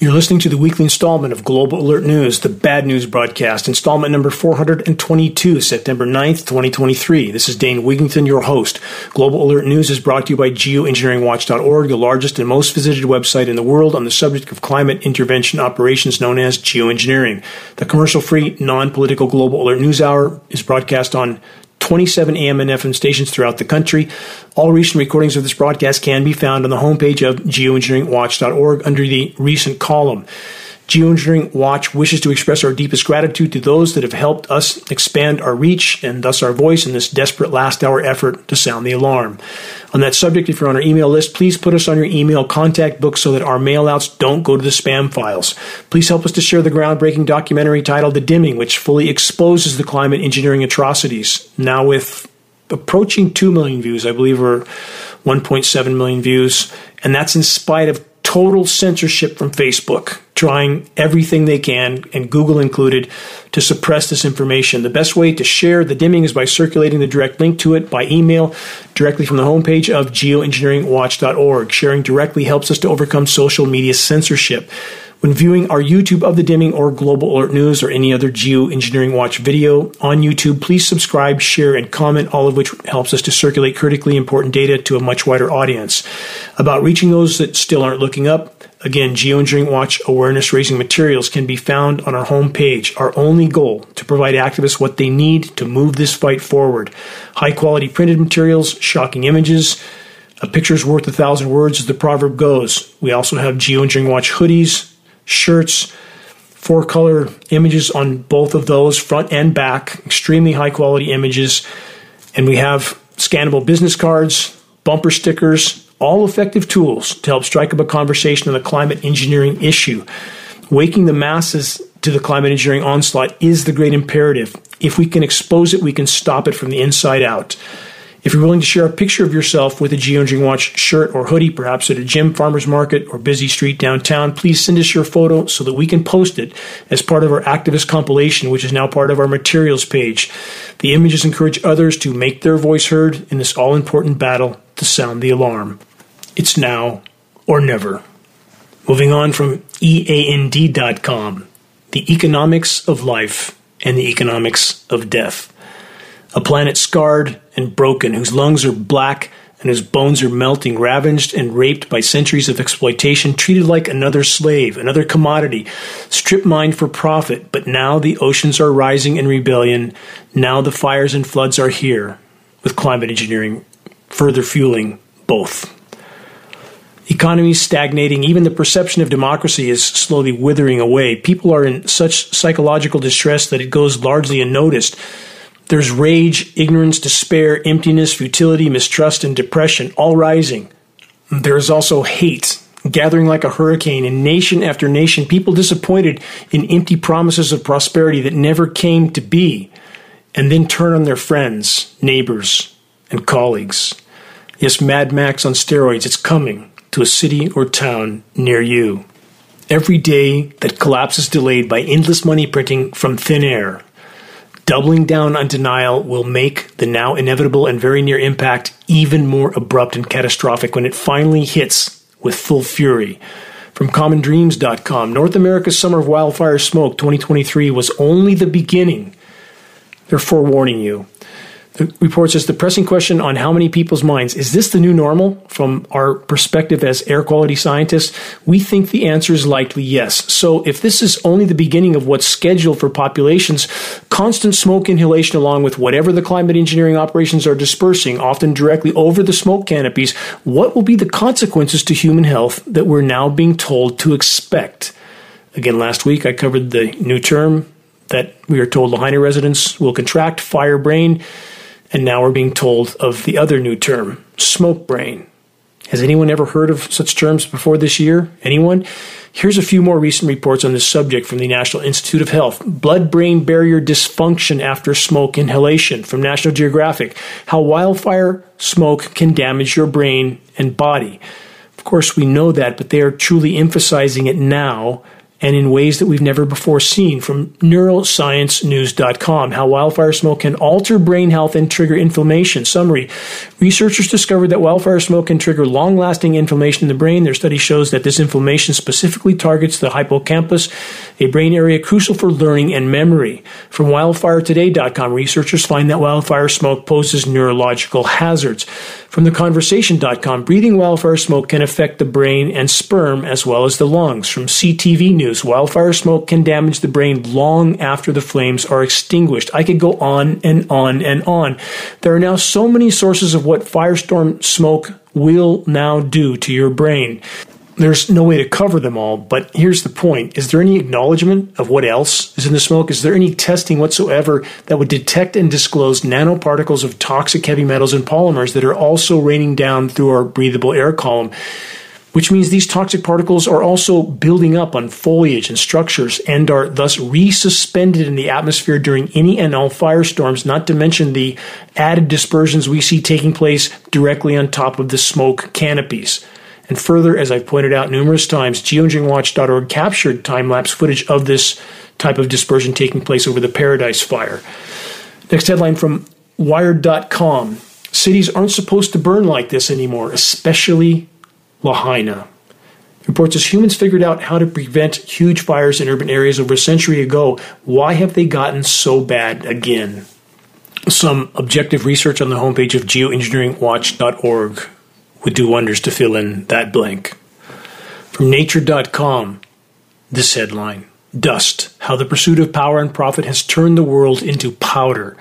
You're listening to the weekly installment of Global Alert News, the bad news broadcast, installment number four hundred twenty-two, September ninth, twenty twenty-three. This is Dane Wigington, your host. Global Alert News is brought to you by Geoengineering Watch dot org, the largest and most visited website in the world on the subject of climate intervention operations known as geoengineering. The commercial-free, non-political Global Alert News Hour is broadcast on twenty-seven A M and F M stations throughout the country. All recent recordings of this broadcast can be found on the homepage of geoengineering watch dot org under the Recent column. Geoengineering Watch wishes to express our deepest gratitude to those that have helped us expand our reach and thus our voice in this desperate last-hour effort to sound the alarm. On that subject, if you're on our email list, please put us on your email contact book so that our mailouts don't go to the spam files. Please help us to share the groundbreaking documentary titled The Dimming, which fully exposes the climate engineering atrocities, now with approaching two million views, I believe, or one point seven million views, and that's in spite of total censorship from Facebook, trying everything they can, and Google included, to suppress this information. The best way to share The Dimming is by circulating the direct link to it by email directly from the homepage of geoengineering watch dot org. Sharing directly helps us to overcome social media censorship. When viewing our YouTube of The Dimming or Global Alert News or any other Geoengineering Watch video on YouTube, please subscribe, share, and comment, all of which helps us to circulate critically important data to a much wider audience. About reaching those that still aren't looking up, again, Geoengineering Watch awareness-raising materials can be found on our homepage. Our only goal, to provide activists what they need to move this fight forward. High-quality printed materials, shocking images. A picture's worth a thousand words, as the proverb goes. We also have Geoengineering Watch hoodies, shirts, four-color images on both of those, front and back, extremely high-quality images. And we have scannable business cards, bumper stickers, all effective tools to help strike up a conversation on the climate engineering issue. Waking the masses to the climate engineering onslaught is the great imperative. If we can expose it, we can stop it from the inside out. If you're willing to share a picture of yourself with a Geoengineering Watch shirt or hoodie, perhaps at a gym, farmer's market, or busy street downtown, please send us your photo so that we can post it as part of our activist compilation, which is now part of our materials page. The images encourage others to make their voice heard in this all-important battle to sound the alarm. It's now or never. Moving on from E A N D dot com, the economics of life and the economics of death. A planet scarred and broken, whose lungs are black and whose bones are melting, ravaged and raped by centuries of exploitation, treated like another slave, another commodity, strip mined for profit. But now the oceans are rising in rebellion. Now the fires and floods are here, with climate engineering further fueling both. Economies stagnating, even the perception of democracy is slowly withering away. People are in such psychological distress that it goes largely unnoticed. There's rage, ignorance, despair, emptiness, futility, mistrust, and depression, all rising. There is also hate, gathering like a hurricane, and nation after nation, people disappointed in empty promises of prosperity that never came to be, and then turn on their friends, neighbors, and colleagues. Yes, Mad Max on steroids, it's coming to a city or town near you. Every day that collapse is delayed by endless money printing from thin air. Doubling down on denial will make the now inevitable and very near impact even more abrupt and catastrophic when it finally hits with full fury. From common dreams dot com, North America's summer of wildfire smoke twenty twenty-three was only the beginning. They're forewarning you. The report says the pressing question on how many people's minds, is this the new normal? From our perspective as air quality scientists, we think the answer is likely yes. So if this is only the beginning of what's scheduled for populations, constant smoke inhalation along with whatever the climate engineering operations are dispersing, often directly over the smoke canopies, what will be the consequences to human health that we're now being told to expect? Again, last week I covered the new term that we are told Lahaina residents will contract, fire brain, and now we're being told of the other new term, smoke brain. Has anyone ever heard of such terms before this year? Anyone? Here's a few more recent reports on this subject from the National Institute of Health. Blood-brain barrier dysfunction after smoke inhalation from National Geographic. How wildfire smoke can damage your brain and body. Of course, we know that, but they are truly emphasizing it now and in ways that we've never before seen. From neuroscience news dot com, how wildfire smoke can alter brain health and trigger inflammation. Summary, researchers discovered that wildfire smoke can trigger long-lasting inflammation in the brain. Their study shows that this inflammation specifically targets the hippocampus, a brain area crucial for learning and memory. From wildfire today dot com, researchers find that wildfire smoke poses neurological hazards. From the conversation dot com, breathing wildfire smoke can affect the brain and sperm as well as the lungs. From C T V News, wildfire smoke can damage the brain long after the flames are extinguished. I could go on and on and on. There are now so many sources of what firestorm smoke will now do to your brain. There's no way to cover them all, but here's the point. Is there any acknowledgement of what else is in the smoke? Is there any testing whatsoever that would detect and disclose nanoparticles of toxic heavy metals and polymers that are also raining down through our breathable air column? Which means these toxic particles are also building up on foliage and structures and are thus resuspended in the atmosphere during any and all firestorms, not to mention the added dispersions we see taking place directly on top of the smoke canopies. And further, as I've pointed out numerous times, geoengineering watch dot org captured time-lapse footage of this type of dispersion taking place over the Paradise Fire. Next headline from wired dot com. Cities aren't supposed to burn like this anymore, especially Lahaina. Reports as humans figured out how to prevent huge fires in urban areas over a century ago, why have they gotten so bad again? Some objective research on the homepage of geoengineering watch dot org would do wonders to fill in that blank. From nature dot com, this headline, Dust, How the Pursuit of Power and Profit Has Turned the World into Powder.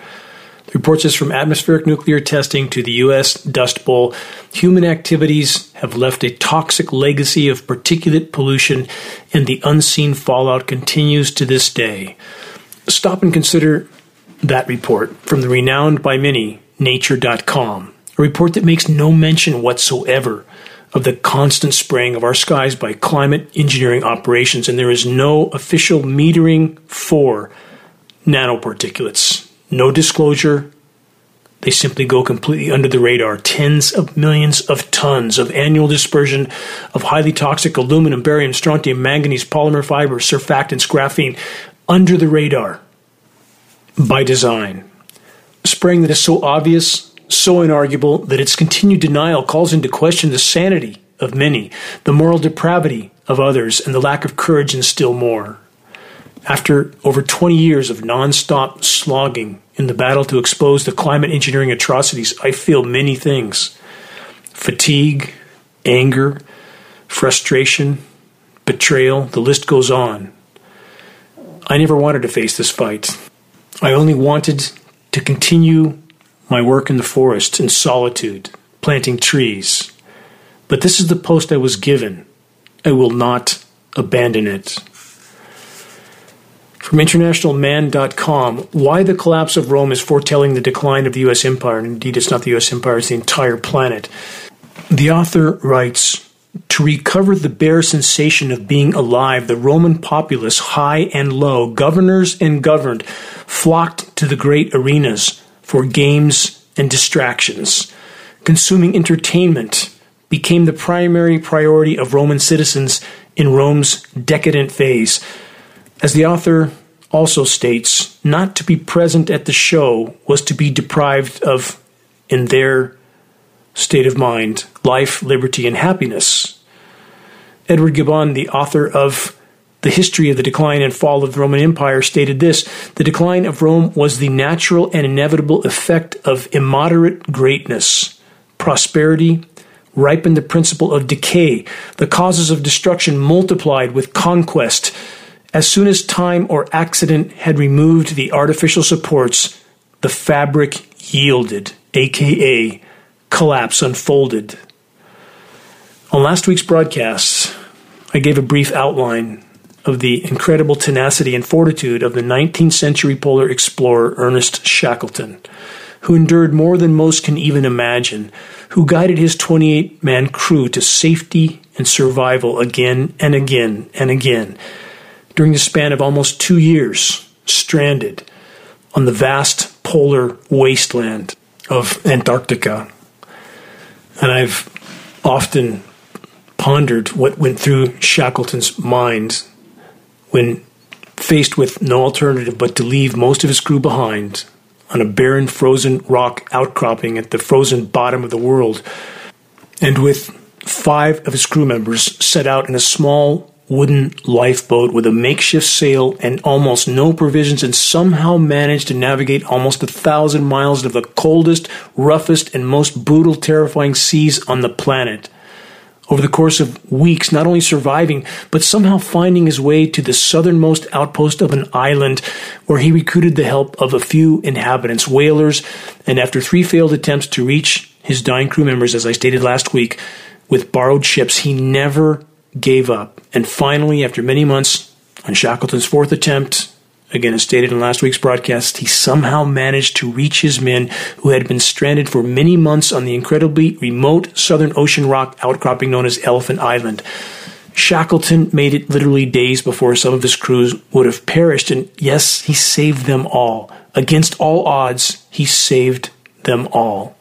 Reports is from atmospheric nuclear testing to the U S Dust Bowl. Human activities have left a toxic legacy of particulate pollution, and the unseen fallout continues to this day. Stop and consider that report from the renowned by many nature dot com, a report that makes no mention whatsoever of the constant spraying of our skies by climate engineering operations, and there is no official metering for nanoparticulates. No disclosure. They simply go completely under the radar. Tens of millions of tons of annual dispersion of highly toxic aluminum, barium, strontium, manganese, polymer fibers, surfactants, graphene, under the radar by design. Spraying that is so obvious, so inarguable, that its continued denial calls into question the sanity of many, the moral depravity of others, and the lack of courage in still more. After over twenty years of non-stop slogging in the battle to expose the climate engineering atrocities, I feel many things. Fatigue, anger, frustration, betrayal, the list goes on. I never wanted to face this fight. I only wanted to continue my work in the forest in solitude, planting trees. But this is the post I was given. I will not abandon it. From international man dot com, why the collapse of Rome is foretelling the decline of the U S empire. And indeed, it's not the U S empire, it's the entire planet. The author writes, to recover the bare sensation of being alive, the Roman populace, high and low, governors and governed, flocked to the great arenas for games and distractions. Consuming entertainment became the primary priority of Roman citizens in Rome's decadent phase. As the author also states, not to be present at the show was to be deprived of, in their state of mind, life, liberty, and happiness. Edward Gibbon, the author of The History of the Decline and Fall of the Roman Empire, stated this, the decline of Rome was the natural and inevitable effect of immoderate greatness, prosperity, ripened the principle of decay, the causes of destruction multiplied with conquest. As soon as time or accident had removed the artificial supports, the fabric yielded, a k a collapse unfolded. On last week's broadcast, I gave a brief outline of the incredible tenacity and fortitude of the nineteenth century polar explorer Ernest Shackleton, who endured more than most can even imagine, who guided his twenty-eight man crew to safety and survival again and again and again during the span of almost two years, stranded on the vast polar wasteland of Antarctica. And I've often pondered what went through Shackleton's mind when faced with no alternative but to leave most of his crew behind on a barren, frozen rock outcropping at the frozen bottom of the world, and with five of his crew members set out in a small wooden lifeboat with a makeshift sail and almost no provisions, and somehow managed to navigate almost a thousand miles of the coldest, roughest, and most brutal, terrifying seas on the planet. Over the course of weeks, not only surviving, but somehow finding his way to the southernmost outpost of an island where he recruited the help of a few inhabitants, whalers, and after three failed attempts to reach his dying crew members, as I stated last week, with borrowed ships, he never gave up. And finally, after many months, on Shackleton's fourth attempt, again as stated in last week's broadcast, he somehow managed to reach his men who had been stranded for many months on the incredibly remote southern ocean rock outcropping known as Elephant Island. Shackleton made it literally days before some of his crews would have perished, and yes, he saved them all. Against all odds, he saved them all.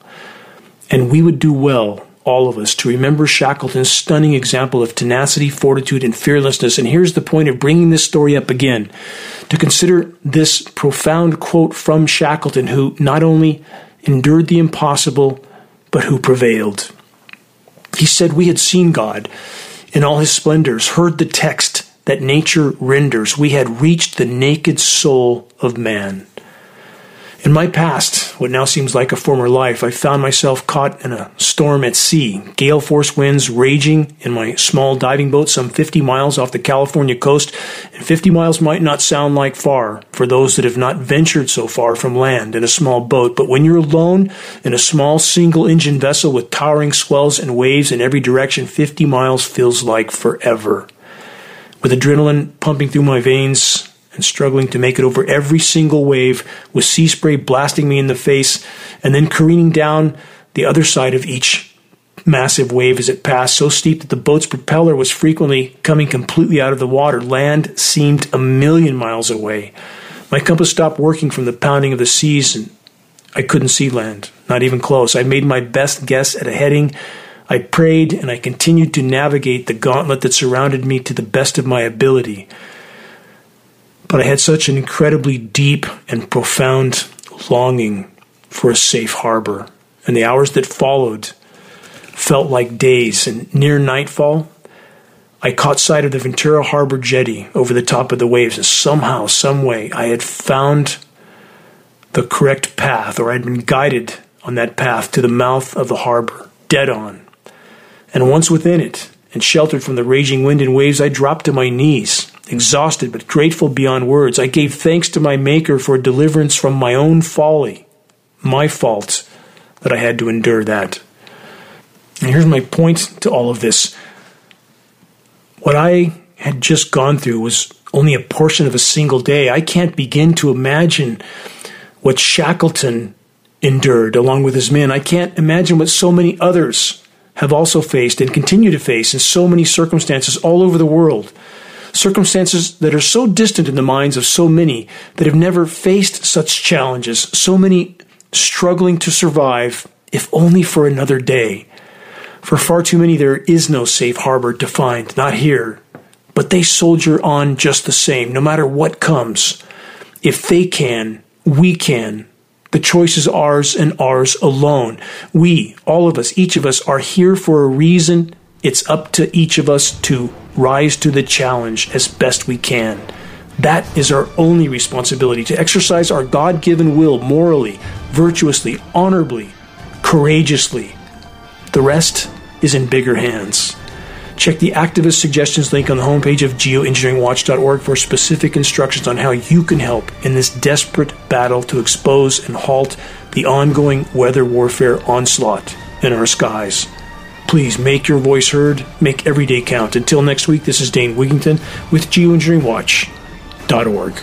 And we would do well, all of us, to remember Shackleton's stunning example of tenacity, fortitude, and fearlessness. And here's the point of bringing this story up again, to consider this profound quote from Shackleton, who not only endured the impossible, but who prevailed. He said, "We had seen God in all his splendors, heard the text that nature renders. We had reached the naked soul of man. In my past, what now seems like a former life, I found myself caught in a storm at sea, gale force winds raging in my small diving boat some fifty miles off the California coast, and fifty miles might not sound like far for those that have not ventured so far from land in a small boat, but when you're alone in a small single-engine vessel with towering swells and waves in every direction, fifty miles feels like forever. With adrenaline pumping through my veins, and struggling to make it over every single wave, with sea spray blasting me in the face, and then careening down the other side of each massive wave as it passed, so steep that the boat's propeller was frequently coming completely out of the water. Land seemed a million miles away. My compass stopped working from the pounding of the seas, and I couldn't see land, not even close. I made my best guess at a heading. I prayed, and I continued to navigate the gauntlet that surrounded me to the best of my ability. But I had such an incredibly deep and profound longing for a safe harbor, and the hours that followed felt like days, and near nightfall, I caught sight of the Ventura Harbor jetty over the top of the waves, and somehow, some way, I had found the correct path, or I'd been guided on that path to the mouth of the harbor, dead on. And once within it, and sheltered from the raging wind and waves, I dropped to my knees, exhausted but grateful beyond words. I gave thanks to my Maker for deliverance from my own folly, my fault that I had to endure that. And here's my point to all of this. What I had just gone through was only a portion of a single day. I can't begin to imagine what Shackleton endured along with his men. I can't imagine what so many others have also faced and continue to face in so many circumstances all over the world. Circumstances that are so distant in the minds of so many that have never faced such challenges, so many struggling to survive, if only for another day. For far too many, there is no safe harbor to find, not here. But they soldier on just the same, no matter what comes. If they can, we can. The choice is ours and ours alone. We, all of us, each of us, are here for a reason. It's up to each of us to rise to the challenge as best we can. That is our only responsibility, to exercise our God-given will morally, virtuously, honorably, courageously. The rest is in bigger hands. Check the Activist Suggestions link on the homepage of geoengineering watch dot org for specific instructions on how you can help in this desperate battle to expose and halt the ongoing weather warfare onslaught in our skies. Please make your voice heard. Make every day count. Until next week, this is Dane Wigington with geoengineering watch dot org.